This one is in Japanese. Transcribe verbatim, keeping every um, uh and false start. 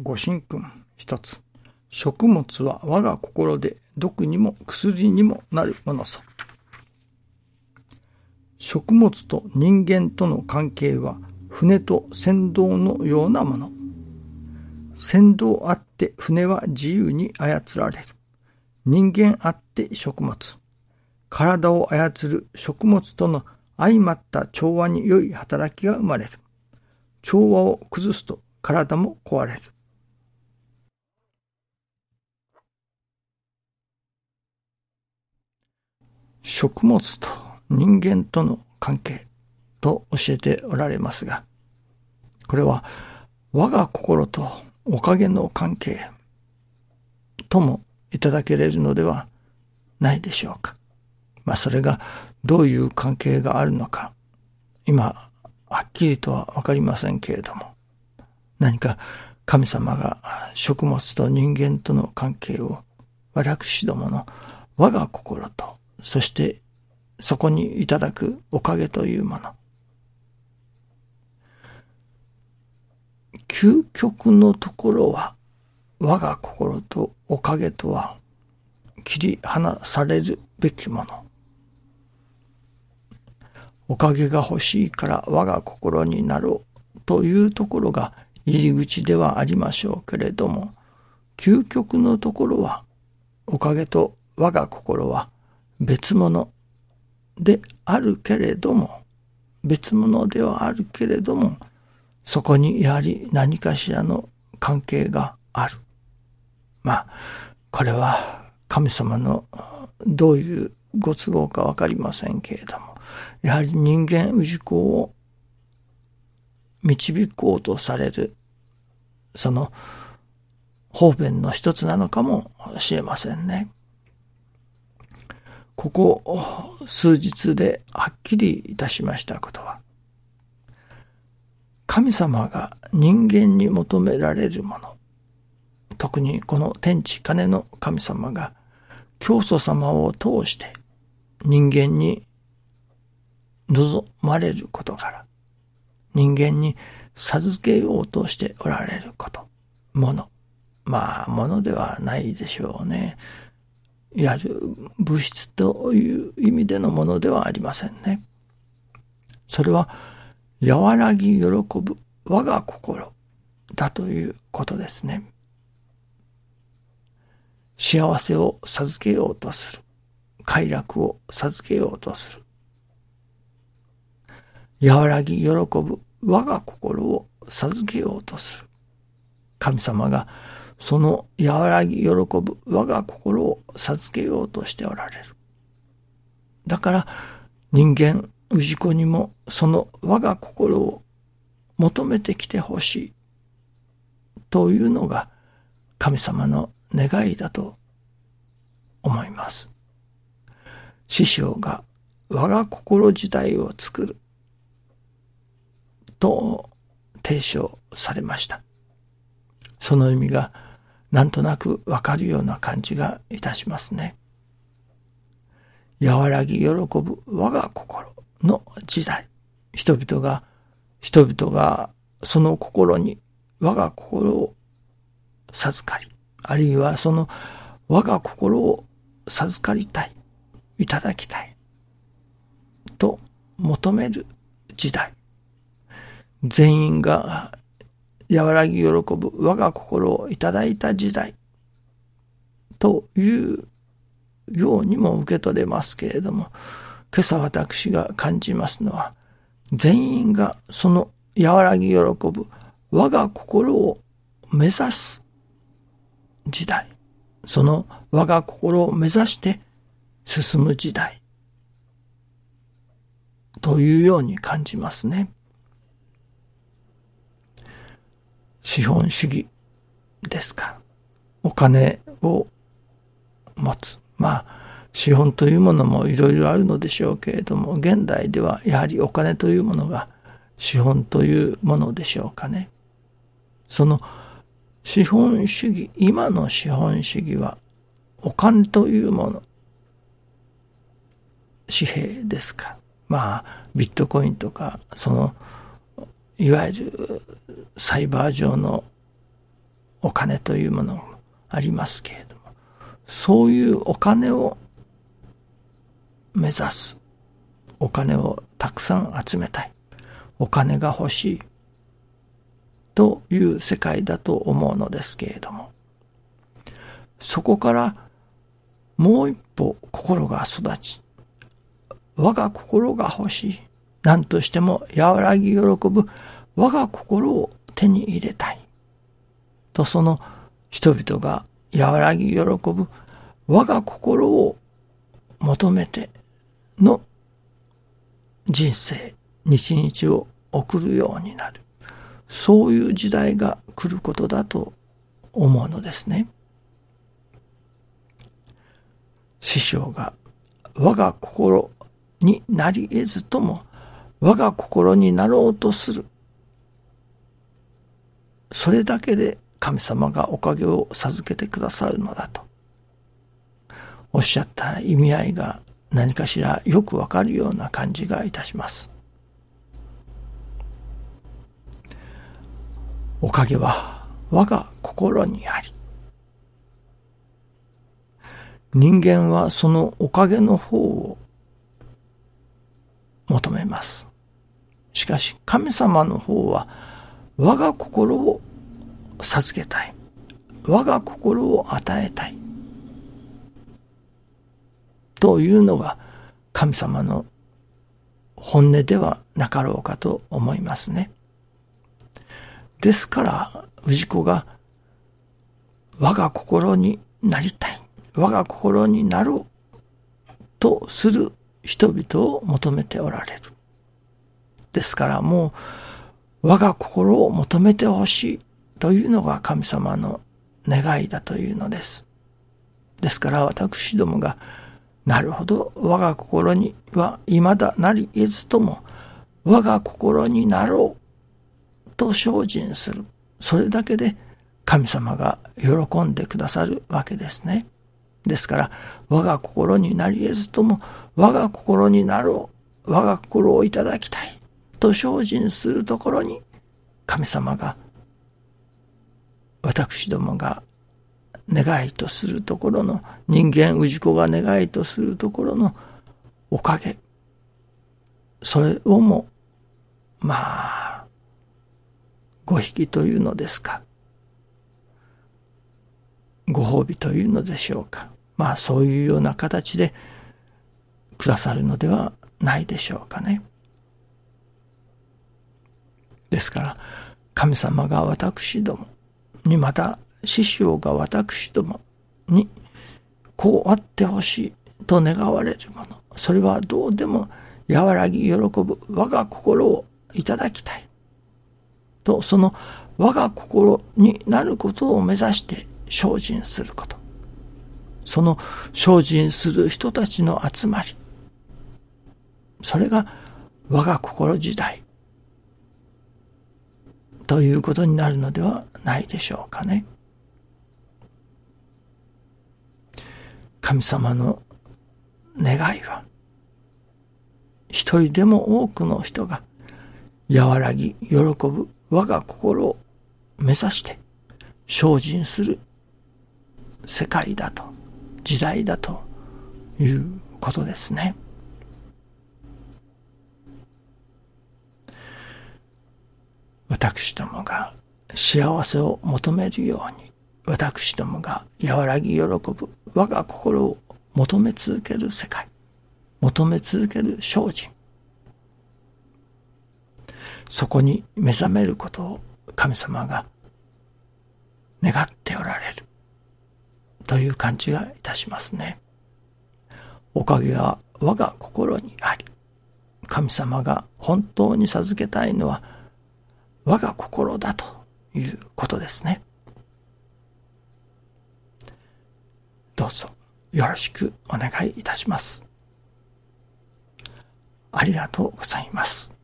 ご神君一つ。食物は我が心で、毒にも薬にもなるものさ。食物と人間との関係は、船と船頭のようなもの。船頭あって船は自由に操られる。人間あって食物。体を操る食物との相まった調和に良い働きが生まれる。調和を崩すと体も壊れる。食物と人間との関係と教えておられますが、これは我が心とおかげの関係ともいただけれるのではないでしょうか。まあそれがどういう関係があるのか、今はっきりとはわかりませんけれども、何か神様が食物と人間との関係を私どもの我が心と、そしてそこにいただくおかげというもの、究極のところは我が心とおかげとは切り離されるべきもの。おかげが欲しいから我が心になろうというところが入り口ではありましょうけれども、究極のところはおかげと我が心は別物であるけれども、別物ではあるけれども、そこにやはり何かしらの関係がある。まあ、これは神様のどういうご都合かわかりませんけれども、やはり人間氏子を導こうとされる、その方便の一つなのかもしれませんね。ここ数日ではっきりいたしましたことは、神様が人間に求められるもの、特にこの天地金の神様が教祖様を通して人間に望まれることから、人間に授けようとしておられること、もの、まあものではないでしょうね。いわゆる物質という意味でのものではありませんね。それは和らぎ喜ぶ我が心だということですね。幸せを授けようとする、快楽を授けようとする、和らぎ喜ぶ我が心を授けようとする。神様がその和らぎ喜ぶ我が心を授けようとしておられる。だから人間氏子にもその我が心を求めてきてほしいというのが神様の願いだと思います。師匠が我が心自体を作ると提唱されました。その意味がなんとなくわかるような感じがいたしますね。和らぎ喜ぶ我が心の時代、人々が、人々がその心に我が心を授かり、あるいはその我が心を授かりたい、いただきたい、と求める時代。全員が和らぎ喜ぶ我が心をいただいた時代というようにも受け取れますけれども、今朝私が感じますのは、全員がその和らぎ喜ぶ我が心を目指す時代、その我が心を目指して進む時代というように感じますね。資本主義ですか。お金を持つ。まあ、資本というものもいろいろあるのでしょうけれども、現代ではやはりお金というものが資本というものでしょうかね。その資本主義、今の資本主義はお金というもの、紙幣ですか。まあ、ビットコインとか、そのいわゆるサイバー上のお金というものもありますけれども、そういうお金を目指す、お金をたくさん集めたい、お金が欲しいという世界だと思うのですけれども、そこからもう一歩心が育ち、我が心が欲しい、何としても和らぎ喜ぶ我が心を手に入れたいと、その人々が和らぎ喜ぶ我が心を求めての人生、日々を送るようになる、そういう時代が来ることだと思うのですね。師匠が我が心になり得ずとも我が心になろうとする、それだけで神様がおかげを授けてくださるのだとおっしゃった意味合いが、何かしらよくわかるような感じがいたします。おかげは我が心にあり、人間はそのおかげの方を求めます。しかし神様の方は我が心を授けたい、我が心を与えたいというのが神様の本音ではなかろうかと思いますね。ですから氏子が我が心になりたい、我が心になろうとする人々を求めておられる。ですからもう我が心を求めてほしいというのが神様の願いだというのです。ですから私どもがなるほど我が心には未だなり得ずとも我が心になろうと精進する。それだけで神様が喜んでくださるわけですね。ですから我が心になり得ずとも我が心になろう、我が心をいただきたいと精進するところに神様が、私どもが願いとするところの、人間氏子が願いとするところのおかげ、それをもまあご引きというのですか、ご褒美というのでしょうか、まあそういうような形でくださるのではないでしょうかね。ですから神様が私どもに、また師匠が私どもにこうあってほしいと願われるもの、それはどうでも和らぎ喜ぶ我が心をいただきたいと、その我が心になることを目指して精進すること、その精進する人たちの集まり、それが我が心時代ということになるのではないでしょうかね。神様の願いは一人でも多くの人が和らぎ喜ぶ我が心を目指して精進する世界だと、時代だということですね。私どもが幸せを求めるように、私どもが和らぎ喜ぶ我が心を求め続ける世界、求め続ける精進、そこに目覚めることを神様が願っておられるという感じがいたしますね。おかげは我が心にあり、神様が本当に授けたいのは我が心だということですね。どうぞよろしくお願いいたします。ありがとうございます。